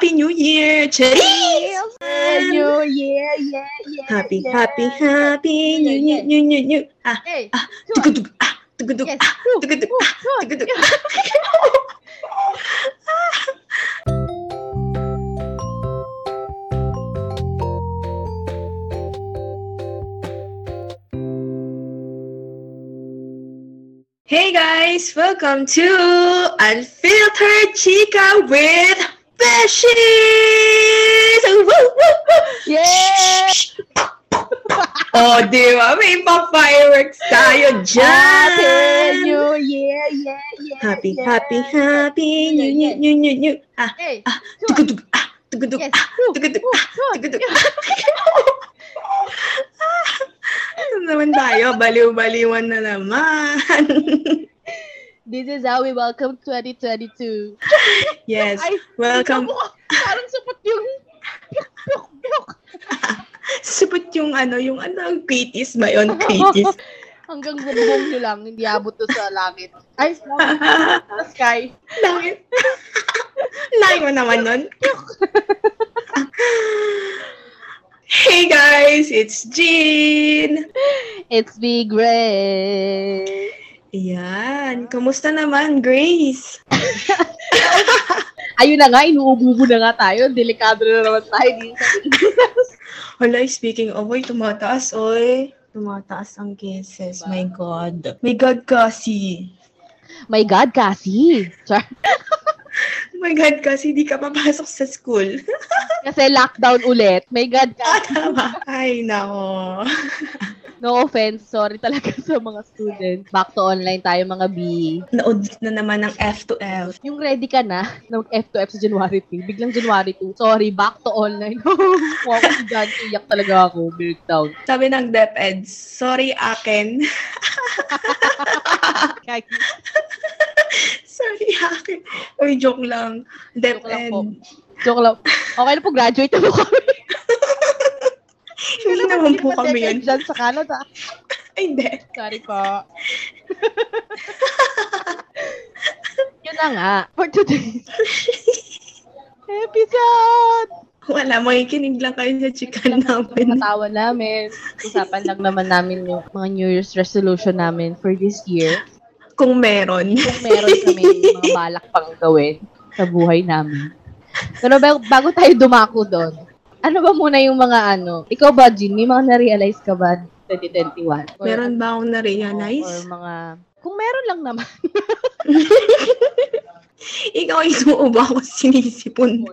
Happy New Year! Cheers! Happy New Year! Yeah, yeah, happy, yeah. Happy New Year! New. Hey guys, welcome to Unfiltered Chica with Beshies! Yeah! Oh, di ba? May pa-fireworks tayo dyan! Happy New Year! Yeah. Happy New Year! Naman tayo, baliw-baliwan na naman. This is how we welcome 2022. Yes, ay, welcome. Parang supot yung supot yung kritis ba yun, kritis? Hanggang bumbong nyo lang, hindi abot to sa langit. Ay, sa sky. Langit. Langit mo naman nun. Hey guys, it's Jean. It's me, Grace. Ayan. Kamusta naman, Grace? Ayun na nga, inuububo na nga tayo. Delikado na naman tayo. Wala, speaking of, oy, tumataas, oy. Tumataas ang cases. Wow. My God. My God, kasi. Sorry. My God, kasi di ka papasok sa school. Kasi lockdown ulit. My God, kasi. Ay, nako. No offense. Sorry talaga sa mga students. Back to online tayo, mga B. Na-audit na naman ng F2F. Yung ready ka na, mag-F2F sa January 3. Biglang January 2. Sorry, back to online. Wow, si John, iyak talaga ako. Breakdown. Sabi ng DepEd, sorry akin. Sorry akin. Uy, joke lang. DepEd. Joke lang. Okay na po, graduate na po kami. Hindi naman po kami yun. Diyan sa Canada. Ay, hindi. Sorry po. Yun na nga. For today's episode. Wala, makikinig lang kayo sa chikan namin. Matawa namin. Usapan lang naman namin yung mga New Year's resolution namin for this year. Kung meron kami mga balak pang gawin sa buhay namin. Pero bago tayo dumako doon, ano ba muna yung mga ano? Ikaw ba, Jean? May mga na-realize ka ba 2021? Meron ba akong na-realize? Or mga... Kung meron lang naman. Ikaw ay sumuuba ako sinisipon.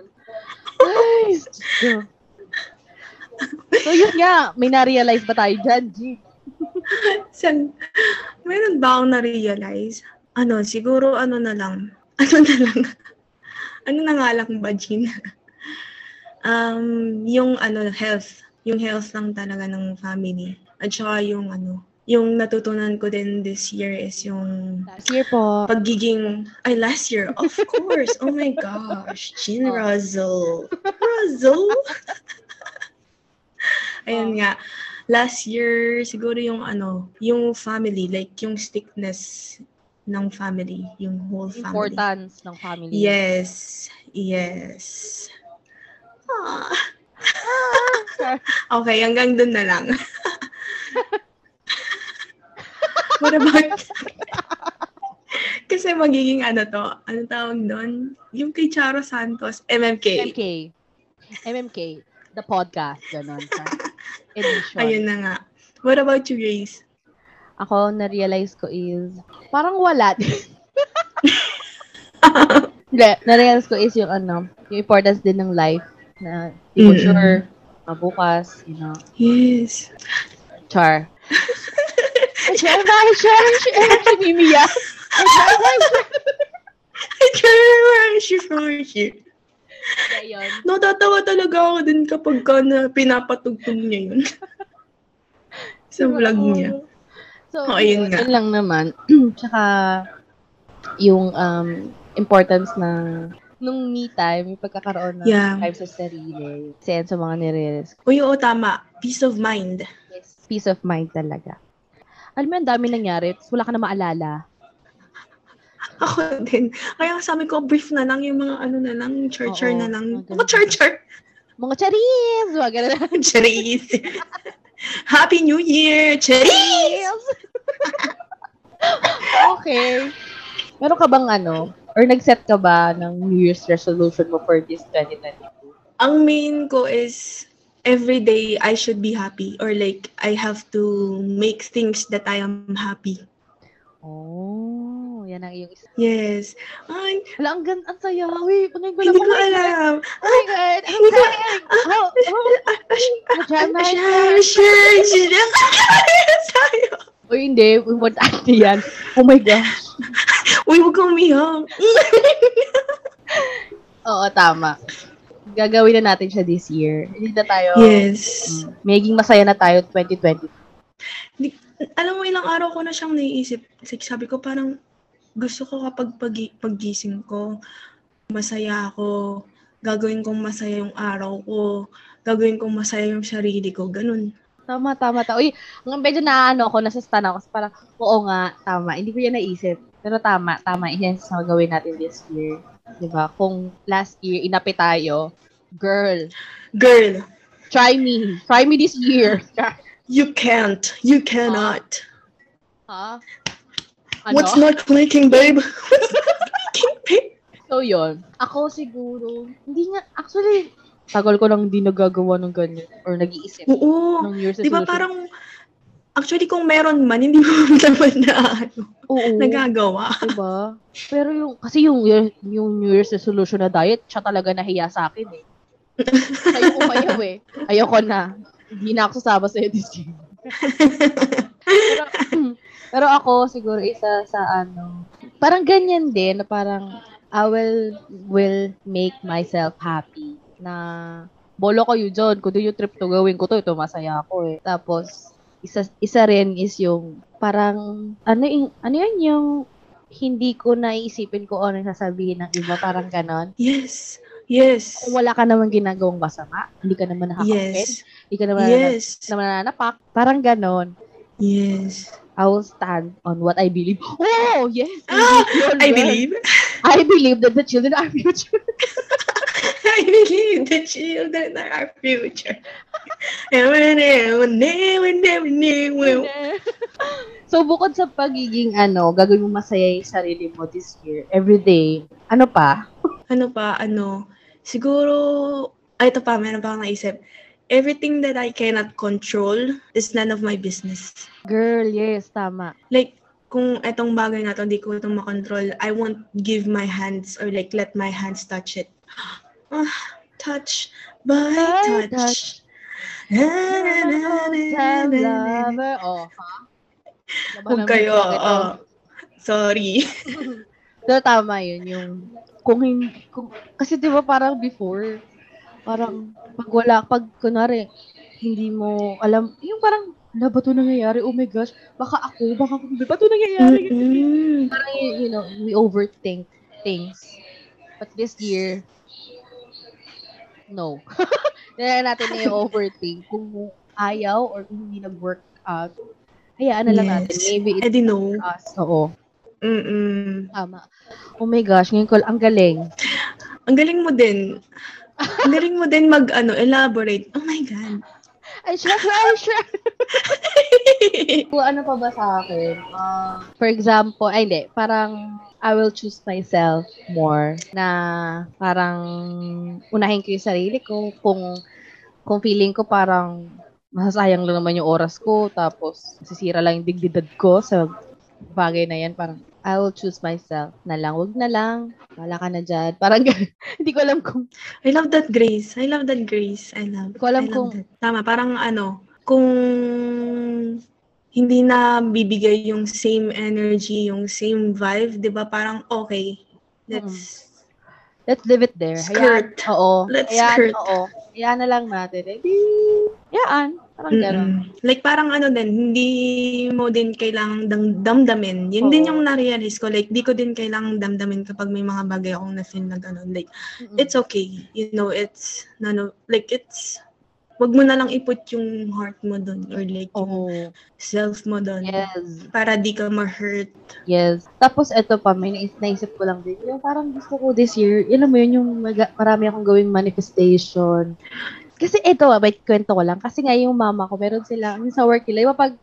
Ay, so yun nga, may na-realize ba tayo dyan, Jean? Meron ba akong na-realize? Ano, siguro ano na lang ba, Jean? Yung health lang talaga ng family. At saka yung natutunan ko din this year is yung... Last year po. Last year, of course. Oh my gosh. Jean Russell. Russell? Ayun nga. Last year, siguro yung family, like yung stickness ng family, yung whole family. Importance ng family. Yes. Okay, hanggang dun na lang. What about... Kasi magiging ano tawag dun? Yung kay Charo Santos, MMK, the podcast, ganun. Ayun na nga. What about you, Grace? Ako, na-realize ko is, parang wala. Na-realize ko is yung importance din ng life. Na di ko sure mabukas, Yes. Char. Char. Mimiya. Char. No, tatawa talaga ako din kapag pinapatugtog niya yun. Sa vlog niya. So, yun lang naman. Tsaka, yung importance na nung me time, yung pagkakaroon ng time sa sarili. Kasi sa mga nirealize ko. Oo, tama. Peace of mind. Yes, peace of mind talaga. Alam mo, ang dami nangyari. Wala ka na maalala. Ako din. Kaya sabi ko, brief na lang yung mga ano na lang, charger na lang. Mga charger! Mga charis! Mga ganun. Charis! Happy New Year! Charis! Okay. Meron ka bang ano? Or nag-set ka ba ng New Year's resolution mo for this 2022? Ang main ko is every day I should be happy or like I have to make things that I am happy. Oh, yan ang iyong isa. Yes. Ay, wala, ang ganda. Ang saya. Uy, pangayin ko lang. Hindi ko alam. Oh my God. I'm saying. Asya. Uy, hindi. We want acting yan. Oh my gosh. Uy, huwag kang umihang. Oo, tama. Gagawin na natin siya this year. Hindi na tayo. Yes. Maging masaya na tayo 2020. Alam mo, ilang araw ko na siyang naiisip. Sabi ko, parang gusto ko kapag paggising ko, masaya ako. Gagawin kong masaya yung araw ko. Gagawin kong masaya yung sarili ko. Ganun. Tama. Uy, medyo naano ako, nasustan ako. Parang, oo nga, tama. Hindi ko yan naisip. Pero tama. Yan sa gawin natin this year. Diba? Kung last year, inapi tayo. Girl. Try me. Try me this year. You can't. You cannot. Huh? Ano? What's not clicking, babe? What's not clicking, babe? So, yun. Ako siguro, hindi nga, actually, tagal ko lang hindi nagagawa ng ganyan or nag-iisip. Oo. Di ba parang, actually kung meron man, hindi mo naman na nagagawa. Diba? Pero yung, kasi yung New Year's resolution na diet, siya talaga nahiya sa akin eh. Kayo umayaw eh. Ayoko na. Hindi na ako sasama sa'yo this year. Pero ako siguro isa sa ano, parang ganyan din, parang I will make myself happy. Na bolo kayo dyan, kundi yung trip to gawin ko to, ito masaya ako eh. Tapos, isa rin is yung parang, ano yun yung hindi ko naisipin ko ano yung sasabihin ng iba, parang ganon. Yes. Kung wala ka naman ginagawang masama, hindi ka naman nakakapit, hindi ka naman, naman nanapak, parang ganon. Yes. I will stand on what I believe. Oh, yes! I believe that the children are future. I believe the children are our future. So, bukod sa pagiging gagawin mo masaya yung sarili mo this year, everyday, ano pa? Siguro, ito pa, meron pa akong naisip. Everything that I cannot control is none of my business. Girl, yes, tama. Like, kung etong bagay na to, hindi ko itong makontrol, I won't give my hands or like let my hands touch it. Touch by touch. Huwag kayo. Sorry. So, tama yun. Yung, kung, kasi diba parang before, parang pag kunwari, hindi mo alam, yung parang, ba ito nangyayari? Oh my gosh, baka ako, ba ito nangyayari? Parang, you know, we overthink things. But this year, no. Kaya natin na yung overthink. Kung ayaw or kung hindi nag-work out, hayaan na lang natin. Maybe it's for us. Oo. Tama. Oh my gosh, ngayon ko, ang galing. Ang galing mo din. Ang galing mo din mag-elaborate. Oh my God. Ay, sure. Kung ano pa ba sa akin? For example, parang I will choose myself more na parang unahin ko yung sarili ko kung feeling ko parang masasayang lang naman yung oras ko tapos sisira lang yung dignidad ko sa bagay na yan, parang I will choose myself na lang. Wag na lang. Wala ka na dyan. Parang hindi ko alam kung I love that, Grace. Tama, parang kung hindi na bibigay yung same energy, yung same vibe, di ba? Parang okay. Let's leave it there. Skirt. Hayaan, oo. Let's skirt. Oo. Hayaan na lang natin. Hayaan. Parang gano'n. Like parang hindi mo din kailangang damdamin. Yun din yung na-realize ko. Like, di ko din kailangang damdamin kapag may mga bagay akong na-feel na gano'n. Like, it's okay. You know, it's, it's wag mo na lang iput yung heart mo doon or like yung self mo doon. Yes. Para di ka ma-hurt. Yes. Tapos eto pa, may naisip ko lang din. Yung parang gusto ko this year, alam mo yun, yung marami akong gawing manifestation. Kasi eto, may kwento ko lang. Kasi nga yung mama ko, meron sila, sa work nila, yung pag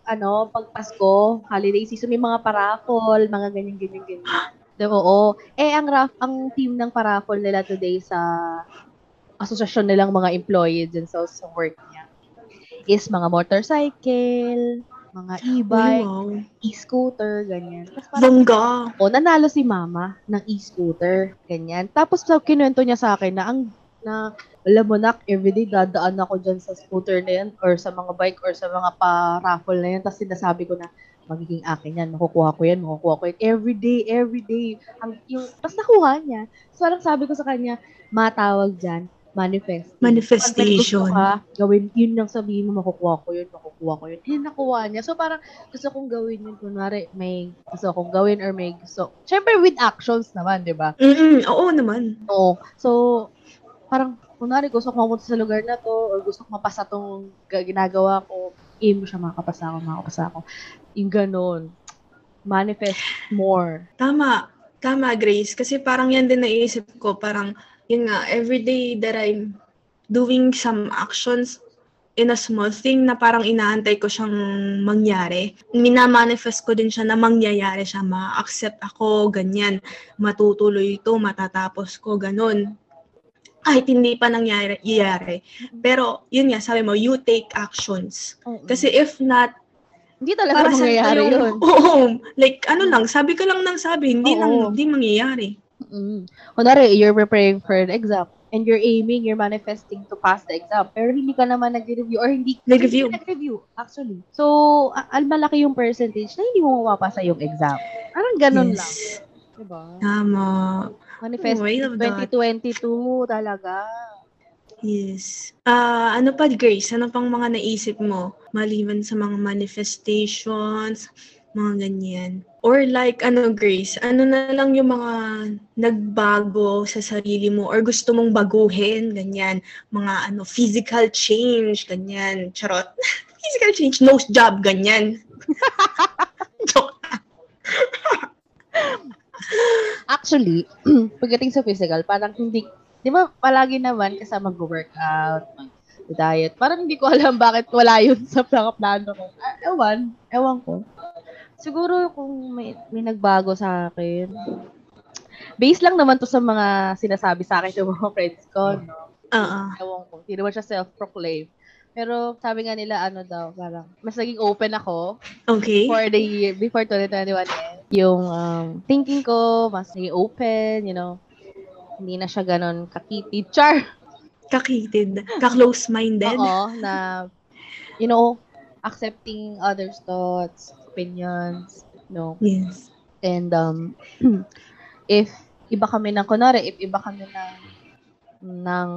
Pasko, holiday season, may mga parapol, mga ganyan. Oo. Ang team ng parapol nila today sa asosasyon nilang mga employees dyan sa work niya is mga motorcycle, mga e-bike, e-scooter, ganyan. Bongga! O, nanalo si mama ng e-scooter, ganyan. Tapos kinuwento niya sa akin na alam mo na, everyday dadaan ako dyan sa scooter na yan or sa mga bike or sa mga parapol na yan. Tapos sinasabi ko na, magiging akin yan, makukuha ko yan. Everyday. Tapos nakuha niya. So, alam, sabi ko sa kanya, matawag dyan, manifestation. Gawin, yun lang sabihin mo, makukuha ko yun. Eh, nakuha niya. So, parang gusto kong gawin yun. Kunwari, may gusto kong gawin or may gusto. Siyempre, with actions naman, di ba? Oo naman. Oo. So, parang, kunwari, gusto kong mapunta sa lugar na to or gusto kong mapasa tong ginagawa ko. Aim mo siya, makakapasa ako. Yung ganun. Manifest more. Tama, Grace. Kasi parang yan din naisip ko. Parang, yun nga, everyday that I'm doing some actions in a small thing na parang inaantay ko siyang mangyari. Minamanifest ko din siya na mangyayari siya. Ma-accept ako, ganyan. Matutuloy ito, matatapos ko, ganun. Kahit hindi pa nangyayari. Pero, yun nga, sabi mo, you take actions. Kasi if not, hindi talaga mangyayari yun. Oo. Like, sabi ka lang ng sabi, hindi mangyayari. Kunwari, you're preparing for an exam and you're aiming, you're manifesting to pass the exam. Pero hindi ka naman nag-review or hindi nag-review, actually. So, malaki yung percentage na hindi mo mapapasa yung exam. Parang ganun lang. Diba? Tama. Manifest 2022 talaga. Yes. Ano pa, Grace? Ano pang mga naisip mo? Maliban sa mga manifestations, mga ganyan. Or like, Grace? Ano na lang yung mga nagbago sa sarili mo or gusto mong baguhin? Ganyan. Mga physical change, ganyan. Charot. Physical change, nose job, ganyan. Joke. Actually, pagdating sa physical, parang hindi, di ba palagi naman kasama mag-workout, mag-diet, parang hindi ko alam bakit wala yun sa plano ko. Ewan ko. Siguro kung may nagbago sa akin, based lang naman to sa mga sinasabi sa akin ng mga friends ko. Ewan ko, hindi naman siya self-proclaimed. Pero sabi nga nila, daw, parang mas naging open ako. Okay. Before 2021 yung thinking ko, mas naging open, Hindi na siya ganun kakitid. Char! Kakitid. Ka-close-minded. Oo, na, accepting others' thoughts, opinions, Yes. And, if iba kami ng, kunwari, ng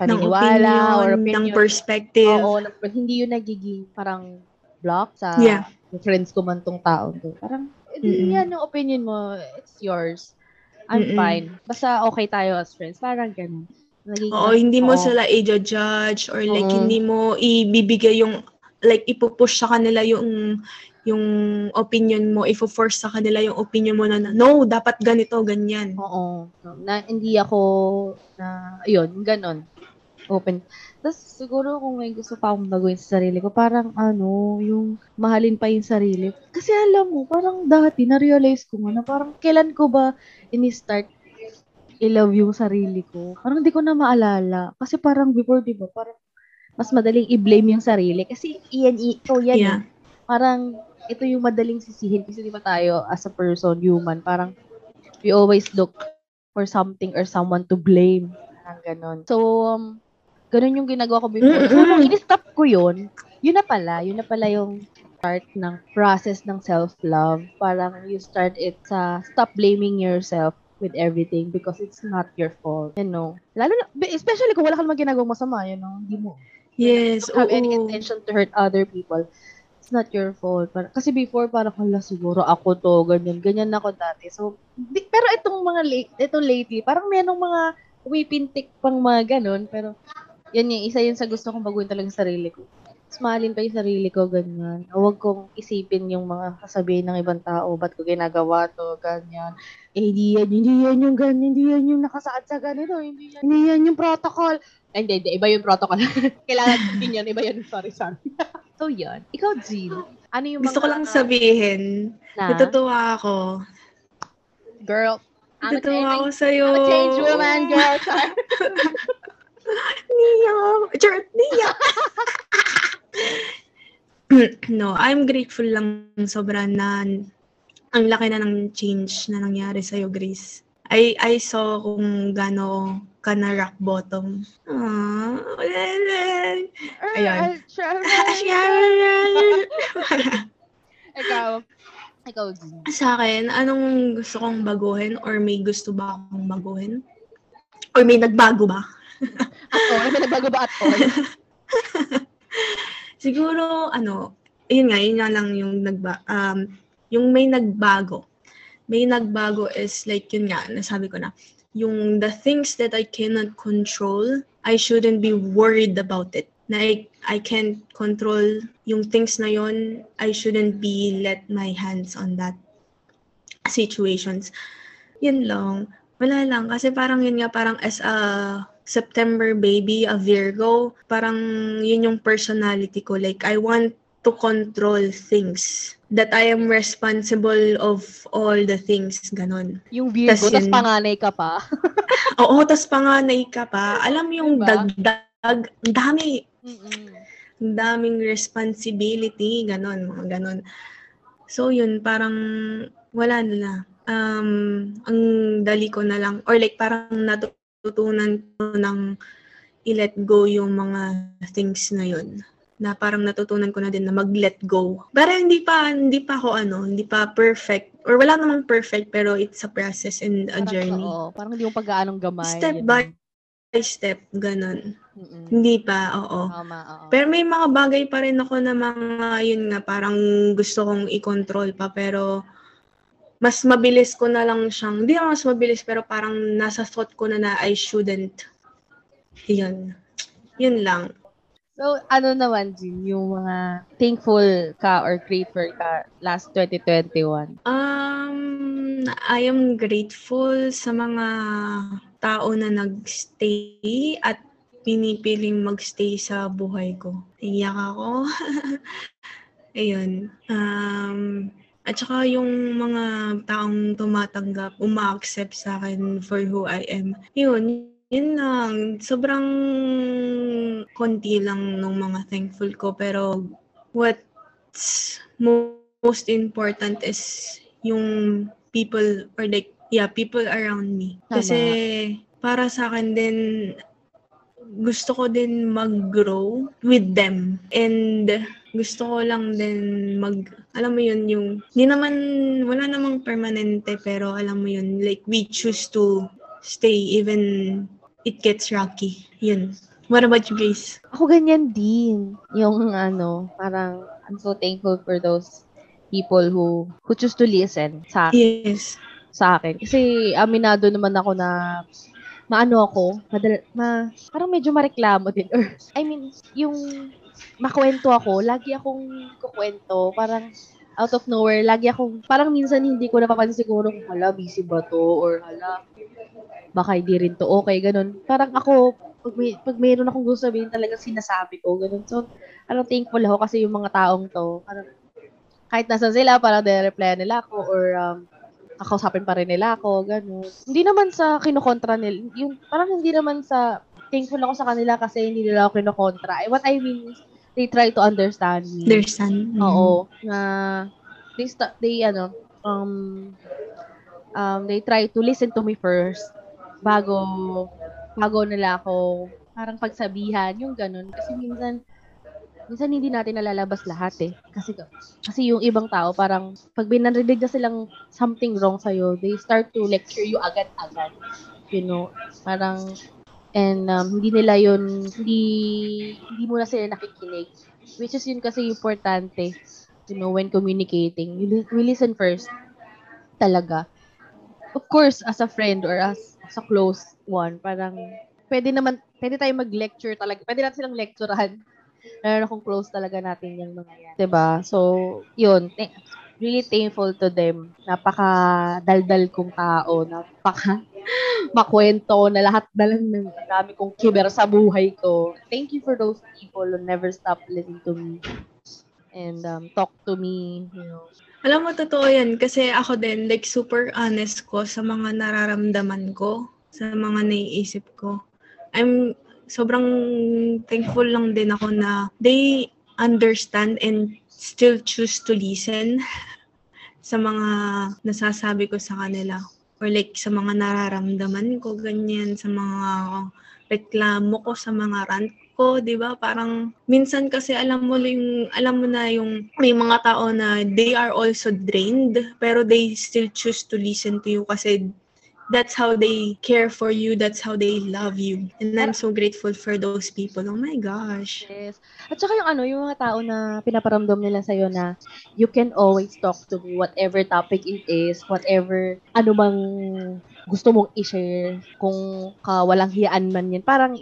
paniniwala or opinion, ng perspective. Oo, hindi yun nagiging parang block sa friends ko man tong tao. Parang, yan yung opinion mo, it's yours. I'm fine. Basta okay tayo as friends. Parang ganun. Oo, hindi mo sila i-judge or like hindi mo ibibigay yung, like ipupush sa kanila yung opinion mo, ifo-force sa kanila yung opinion mo na, no, dapat ganito, ganyan. Oo. Na, hindi ako, yun, ganon. Open. Tapos, siguro kung may gusto pa akong baguhin sa sarili ko, parang, yung mahalin pa yung sarili. Kasi alam mo, parang dati, na-realize ko nga na parang kailan ko ba ini-start i-love yung sarili ko. Parang hindi ko na maalala. Kasi parang before, diba, parang mas madaling i-blame yung sarili. Kasi yan. Parang, ito yung madaling sisihin kasi di ba tayo as a person, human, parang we always look for something or someone to blame. Parang ganun. So, ganun yung ginagawa ko before. So, nung in-stop ko yun, yun na pala yung start ng process ng self-love. Parang you start it sa stop blaming yourself with everything because it's not your fault. Lalo na, especially kung wala ka naman ginagawang masama, hindi mo. Yes, oo. Have any intention to hurt other people. Not your fault. Kasi before, parang, siguro ako to, ganyan ako dati. So, pero itong lately, parang may mga umipintik pang mga ganun, pero Yan yung isa yun sa gusto kong baguhin talaga sa sarili ko. Mahalin pa yung sarili ko, ganyan. Huwag kong isipin yung mga kasabihin ng ibang tao, ba't ko ginagawa to, ganyan. Eh, hindi yan yung ganyan, hindi yan yung nakasaad sa ganito, hindi yan yung protocol. Ay, hindi, iba yung protocol. Kailangan din yan, iba yan, sorry. So, yan. Ikaw, Jean, ano yung gusto ko lang sabihin, natutuwa ako. Girl, natutuwa ako sa'yo. I'm a change woman, girl. Nia. No, I'm grateful lang sobra na ang laki na ng change na nangyari sa'yo, Grace. I saw kung gaano ka na rock bottom. Aww. Ayan. Ikaw. Sa akin, anong gusto kong baguhin or may gusto ba akong baguhin? Or may nagbago ba? May nagbago ba at all? Siguro, yung may nagbago. May nagbago is like, yun nga, nasabi ko na, yung the things that I cannot control, I shouldn't be worried about it. Like, I can't control yung things na yun, I shouldn't be let my hands on that situations. Yun lang. Wala lang. Kasi parang yun nga, parang as a September baby, a Virgo, parang yun yung personality ko. Like, I want to control things. That I am responsible of all the things. Ganon. Yung Virgo, tas panganay ka pa. Oo, tas panganay ka pa. Alam yung diba? Dagdag, dami. Ang daming responsibility. Ganon, mga ganon. So, yun, parang wala na. Ang dali ko na lang. Or like, parang natutunan ko ng i-let go yung mga things na yun. Na parang natutunan ko na din na mag-let go. Pero hindi pa perfect. Or wala namang perfect, pero it's a process and a parang journey. Parang hindi ko pag-aanong gamay. Step by step, ganun. Mm-mm. Hindi pa, oo. Tama. Pero may mga bagay pa rin ako na mga, yun nga, parang gusto kong i-control pa, pero mas mabilis ko na lang siyang, hindi naman mas mabilis, pero parang nasa thought ko na I shouldn't. Yun. Yun lang. So, ano naman, Jean, yung mga thankful ka or grateful ka last 2021? I am grateful sa mga tao na nagstay at pinipiling magstay sa buhay ko. Iyak ako. Ayun. At saka yung mga taong tumatanggap, uma-accept sa akin for who I am. Yun lang. Sobrang konti lang ng mga thankful ko. Pero what's most important is yung people or like, people around me. Kasi para sa akin din, gusto ko din mag-grow with them. And gusto ko lang din alam mo yun, yung, hindi naman, wala namang permanente, pero alam mo yun, like, we choose to stay even it gets rocky. Yun. What about you guys? Ako ganyan din. Yung parang, I'm so thankful for those people who choose to listen sa akin. Yes. Sa akin. Kasi, aminado naman ako na, parang medyo mareklamo din. Yung makwento ako, lagi akong kukwento, parang out of nowhere, parang minsan hindi ko napapansin siguro kung busy ba to, or baka hindi rin to okay, ganun. Parang ako, pag mayroon akong gusto sabihin, talagang sinasabi ko, ganun. So, thankful ako kasi yung mga taong to, parang, kahit nasan sila, parang nire-reply nila ako, or, kakausapin pa rin nila ako, gano'n. Hindi naman sa kinokontra nila, thankful ako sa kanila kasi hindi nila ako kinokontra. What I mean is, they try to understand me. Understand. Oo. They try to listen to me first bago nila ako parang pagsabihan, yung gano'n. Kasi minsan hindi natin nalalabas lahat eh. Kasi yung ibang tao, parang pag binarinig na silang something wrong sa'yo, they start to lecture you agad-agad. You know, parang, and hindi nila yun, hindi mo na sila nakikinig. Which is yun kasi importante, you know, when communicating. We listen first. Talaga. Of course, as a friend or as a close one, parang, pwede naman Pwede tayo mag-lecture talaga. Pwede natin silang lecturehan. Meron akong close talaga natin yung mga yan. Diba? So, yun. Really thankful to them. Napaka-daldal kong tao. Napaka-makwento na lahat na lang ng dami kong kiber sa buhay ko. Thank you for those people who never stop listening to me. And talk to me, you know. Alam mo, totoo yan. Kasi ako din, like, super honest ko sa mga nararamdaman ko, sa mga naiisip ko. I'm sobrang thankful lang din ako na they understand and still choose to listen sa mga nasasabi ko sa kanila. Or like, sa mga nararamdaman ko, ganyan, sa mga reklamo ko, sa mga rant ko, di ba? Parang minsan kasi alam mo na yung may mga tao na they are also drained pero they still choose to listen to you kasi that's how they care for you, that's how they love you. And I'm so grateful for those people. Oh my gosh. Yes. At saka yung mga tao na pinaparamdam nila sa'yo na you can always talk to me, whatever topic it is, whatever, anumang gusto mong i-share, kung walang hiyaan man yan. Parang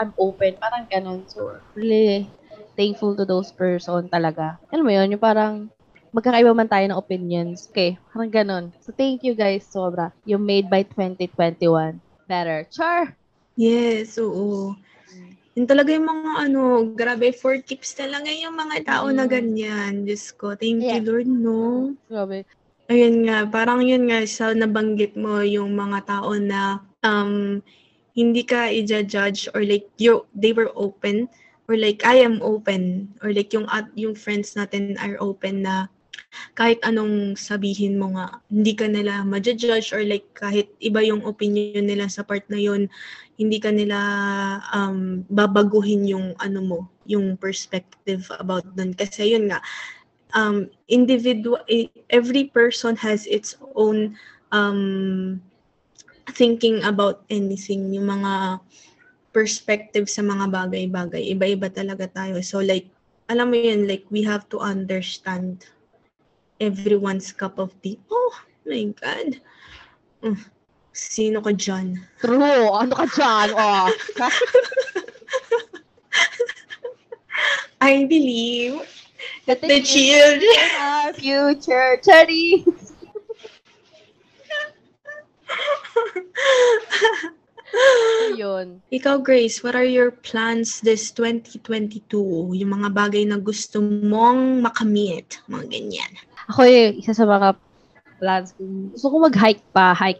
I'm open, parang ganun. So, really thankful to those person talaga. Alam mo yun, yung parang, magkakaiba man tayo ng opinions. Okay, parang ganun. So, thank you guys, sobra. You made by 2021 better. Char! Yes, oo. Yun talaga yung mga grabe, 4 tips talaga yung mga tao na ganyan. Diyos ko, thank you Lord, no? Grabe. Ayun nga, parang yun nga, sa nabanggit mo yung mga tao na hindi ka i-judge or like they were open or like I am open or like yung friends natin are open na kahit anong sabihin mo nga, hindi ka nila ma-judge or like kahit iba yung opinion nila sa part na yun, hindi ka nila babaguhin yung yung perspective about dun. Kasi yun nga, every person has its own thinking about anything, yung mga perspective sa mga bagay-bagay. Iba-iba talaga tayo. So like, alam mo yun, like we have to understand everyone's cup of tea. Oh my God. Sino ka dyan? True. Ano ka dyan? Oh. I believe that the children are future cherries. Ayun. Ikaw, Grace, what are your plans this 2022? Yung mga bagay na gusto mong makamit, mga ganyan. Ako isa sa mga plans ko, gusto ko mag-hike pa. At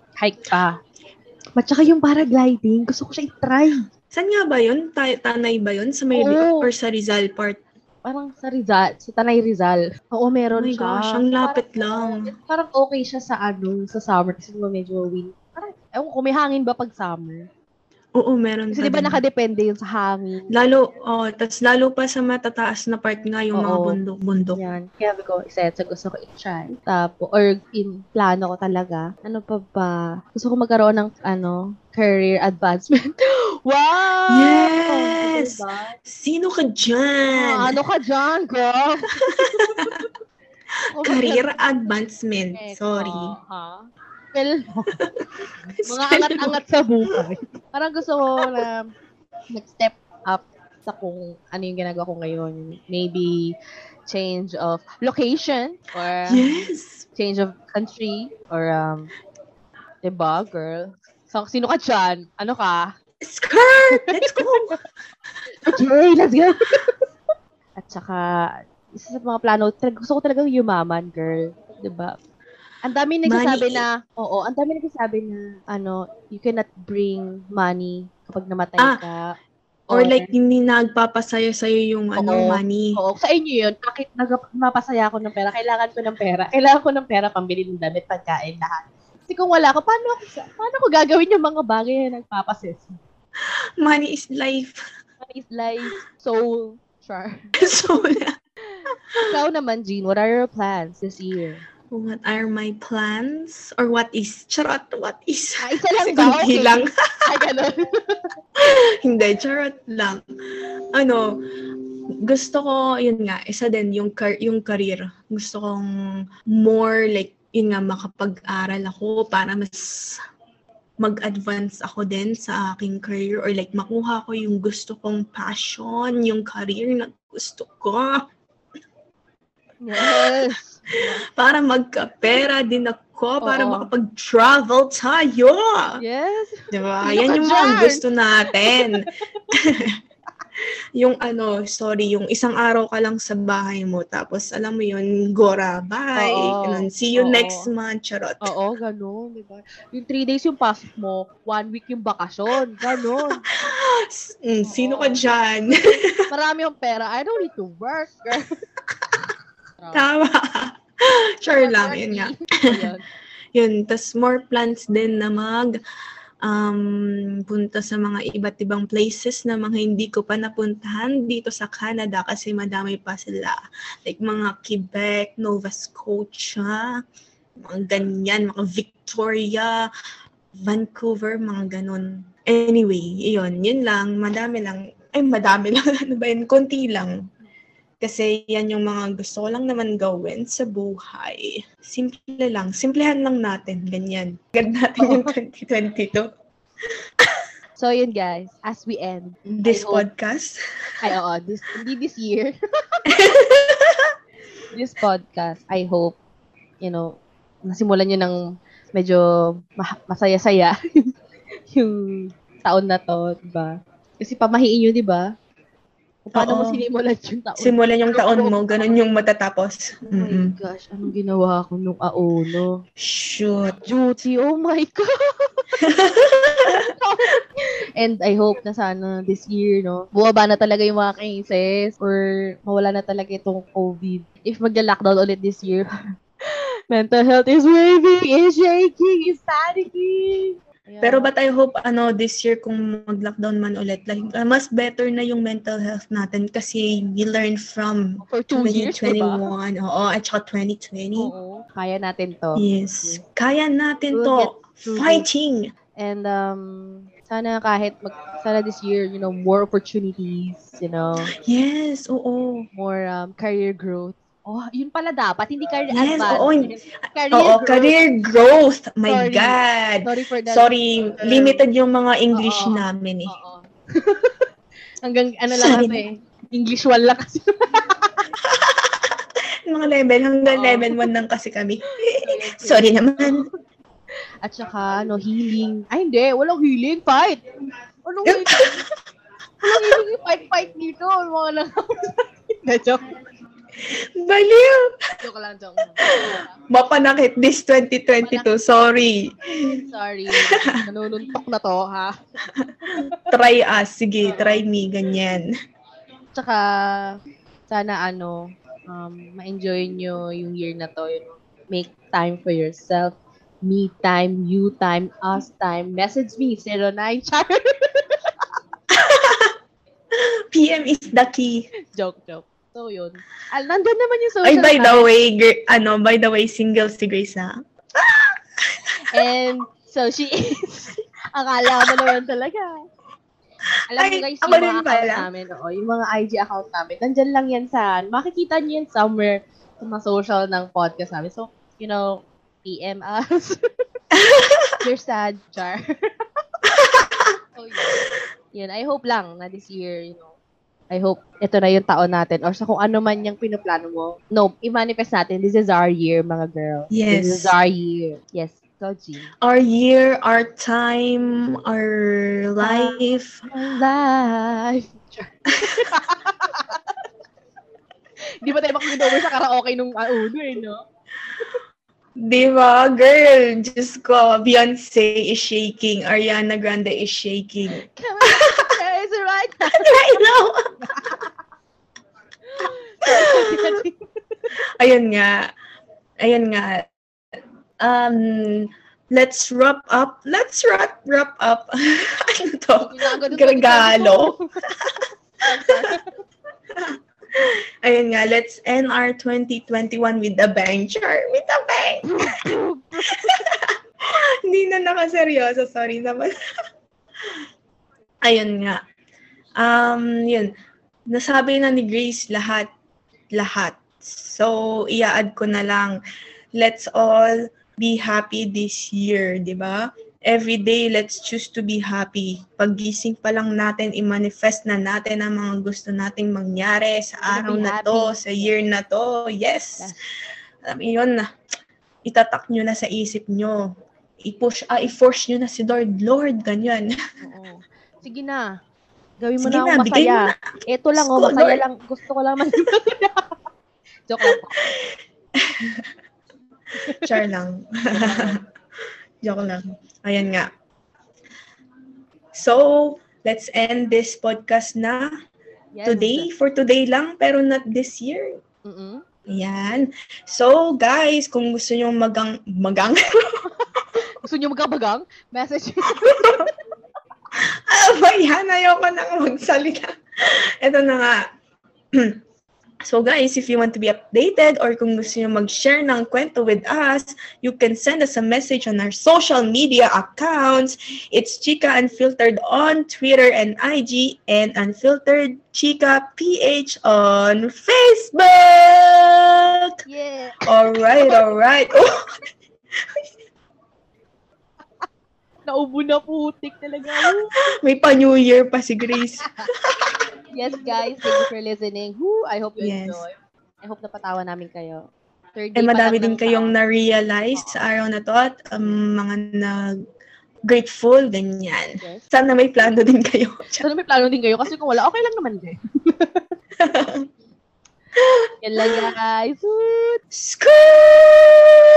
saka yung paragliding, gusto ko siya i-try. Saan nga ba yun? Tanay ba yun? Sa Maynila or sa Rizal part? Parang sa Rizal, sa Tanay Rizal. Oo, meron siya. Oh my gosh, ang lapit lang. Parang okay siya sa summer kasi medyo wind. Ewan ko, may hangin ba pag summer? Oo, meron. Kasi diba nakadepende yun sa hangin? Lalo, tas lalo pa sa matataas na part nga yung mga bundok-bundok. Yan, kaya ko, isa gusto ko i-try. Tapos, plano ko talaga. Ano pa ba? Gusto ko magkaroon ng, career advancement. Wow! Yes! Sino ka dyan? Ano ka dyan, girl? Career advancement. Sorry. Mga angat-angat sa buhay. Parang gusto ko na mag-step up sa kung ano yung ginagawa ko ngayon. Maybe change of location or change of country or diba, girl? So, sino ka dyan? Ano ka? Skirt! Let's go! Okay, let's go! At saka, isa sa mga plano, gusto ko talagang yumaman, girl. Diba? Ang dami nagsasabi na, you cannot bring money kapag namatay ka. Or like, hindi nagpapasaya sa'yo yung money. Oo, sa inyo yun, bakit napasaya ako ng pera? Kailangan ko ng pera, pambili ng damit, pagkain, lahat. Kasi kung wala ko, paano ko gagawin yung mga bagay na nagpapasaya? Money is life. Soul. Sure. Soul. Ikaw naman, Jean, what are your plans this year? What are my plans? Or what is? Charot, what is? Isa lang ba? Hindi lang. Ay, gano'n. Hindi, charot lang. Gusto ko, yun nga, isa din, yung career. Gusto kong more, like, yun nga, makapag-aral ako para mas mag-advance ako din sa aking career or like makuha ko yung gusto kong passion, yung career na gusto ko. Yes. Para magkapera din ako, para makapag-travel tayo. Yes. Diba? Yan yung mga gusto natin. Yung ano, sorry, yung isang araw ka lang sa bahay mo, tapos alam mo yun, gora, bye, see you next month, charot. Oo, ganun, diba? Yung 3 days yung pasok mo, 1 week yung bakasyon, ganun. Sino ka dyan? Marami yung pera, I don't need to work, girl. Tama. Sure lang, yun nga. Yun, tas more plans din na mag punta sa mga iba't ibang places na mga hindi ko pa napuntahan dito sa Canada kasi madami pa sila. Like mga Quebec, Nova Scotia, mga ganyan, mga Victoria, Vancouver, mga ganun. Anyway, yun lang, madami lang. Ay, madami lang. Ano ba yun? Konti lang. Kasi yan yung mga gusto ko lang naman gawin sa buhay. Simple lang. Simplehan lang natin. Ganyan. Ganda natin yung 2022. So, yun guys. As we end. This podcast. This year. This podcast, I hope, nasimulan nyo ng medyo masaya-saya yung taon na to, diba? Kasi pamahiin nyo, diba? Paano mo sinimulan yung taon? Simulan yung taon mo, ganun yung matatapos. Oh my gosh, anong ginawa ko nung aulo? Shoot. Duty, oh my God! And I hope na sana this year, no? Buwaba na talaga yung mga cases or mawala na talaga itong COVID. If magla-lockdown ulit this year, mental health is waving, is shaking, is panicking. Yeah. Pero but I hope this year kung mag-lockdown man ulit, like, mas better na yung mental health natin kasi we learn from 2021 at saka 2020. Oo, kaya natin to. Yes, kaya natin to. Fighting! And sana kahit sana this year, more opportunities, Yes, oo. More career growth. Oh, yun pala dapat. Hindi career advance. Career growth. My Sorry. God. Sorry for that. Sorry. Limited yung mga English namin eh. Oo. Hanggang lang kasi eh. English wala kasi. Mga level. Hanggang level 1 lang kasi kami. Sorry naman. At saka, healing. Ay, hindi. Walang healing. Fight. Walang healing. Walang healing. Fight dito. Mga lang. Na-joke. Baliw! Joke lang. Mapanakit this 2022. Sorry. Sorry. Nanununtok na to, ha? Try us. Sige, try me. Ganyan. Tsaka, sana ma-enjoy nyo yung year na to. Make time for yourself. Me time, you time, us time. Message me, 09 char. PM is the key. Joke. So, yun. Nandun naman yung social media. Ay, by the way, single si Grace, ha? And, so, she is. Akala mo naman talaga. Alam mo guys, yung mga account namin, yung mga IG account namin, nandyan lang yan saan. Makikita nyo yan somewhere sa mga social ng podcast namin. So, PM us. You're sad, Char. So, yun. I hope lang na this year, I hope ito na yung taon natin or sa kung ano man yung pinoplano mo. No, i-manifest natin. This is our year, mga girl. Yes. This is our year. Yes. So, G. Our year, our time, our life. Di ba tayo makakinover sa karaoke nung uno no? Di ba, girl? Diyos ko, Beyonce is shaking. Ariana Grande is shaking. Come on. Right now. Ayun nga. Let's wrap up. Ano to? Regalo. Ayun nga, let's end our 2021 with a bang, Char. With a bang. Hindi na nakaseryoso. Sorry naman. Ayun nga. Yun. Nasabi na ni Grace lahat. So, i-add ko na lang. Let's all be happy this year, di ba? Every day, let's choose to be happy. Paggising pa lang natin, i-manifest na natin ang mga gusto nating mangyari sa araw na to, sa year na to. Yes! Yun, itatak nyo na sa isip nyo. I-push, i-force nyo na si Lord. Lord, ganyan. Oo. Sige na. Gawin mo na akong masaya. Ito lang, oh, masaya lang. Gusto ko lang masaya. Joke lang. Char lang. Joke lang. Ayan nga. So, let's end this podcast na today. For today lang, pero not this year. Ayan. So, guys, kung gusto nyo magang? Gusto nyo magkabagang? Message nyo. Ayan, ayoko nang magsalita. Ito na nga. So guys, if you want to be updated or kung gusto nyo mag-share ng kwento with us, you can send us a message on our social media accounts. It's Chika Unfiltered on Twitter and IG and Unfiltered Chika PH on Facebook! Yeah! Alright, alright. Oh. Naubo na putik talaga. May pa-New Year pa si Grace. Yes, guys. Thank you for listening. Woo, I hope you enjoy. I hope napatawa namin kayo. And madami din kayong na-realize sa araw na to at mga na-grateful, ganyan. Yes. Sana may plano din kayo. Sana may plano din kayo kasi kung wala, okay lang naman din. Yan lang, guys. Scoot!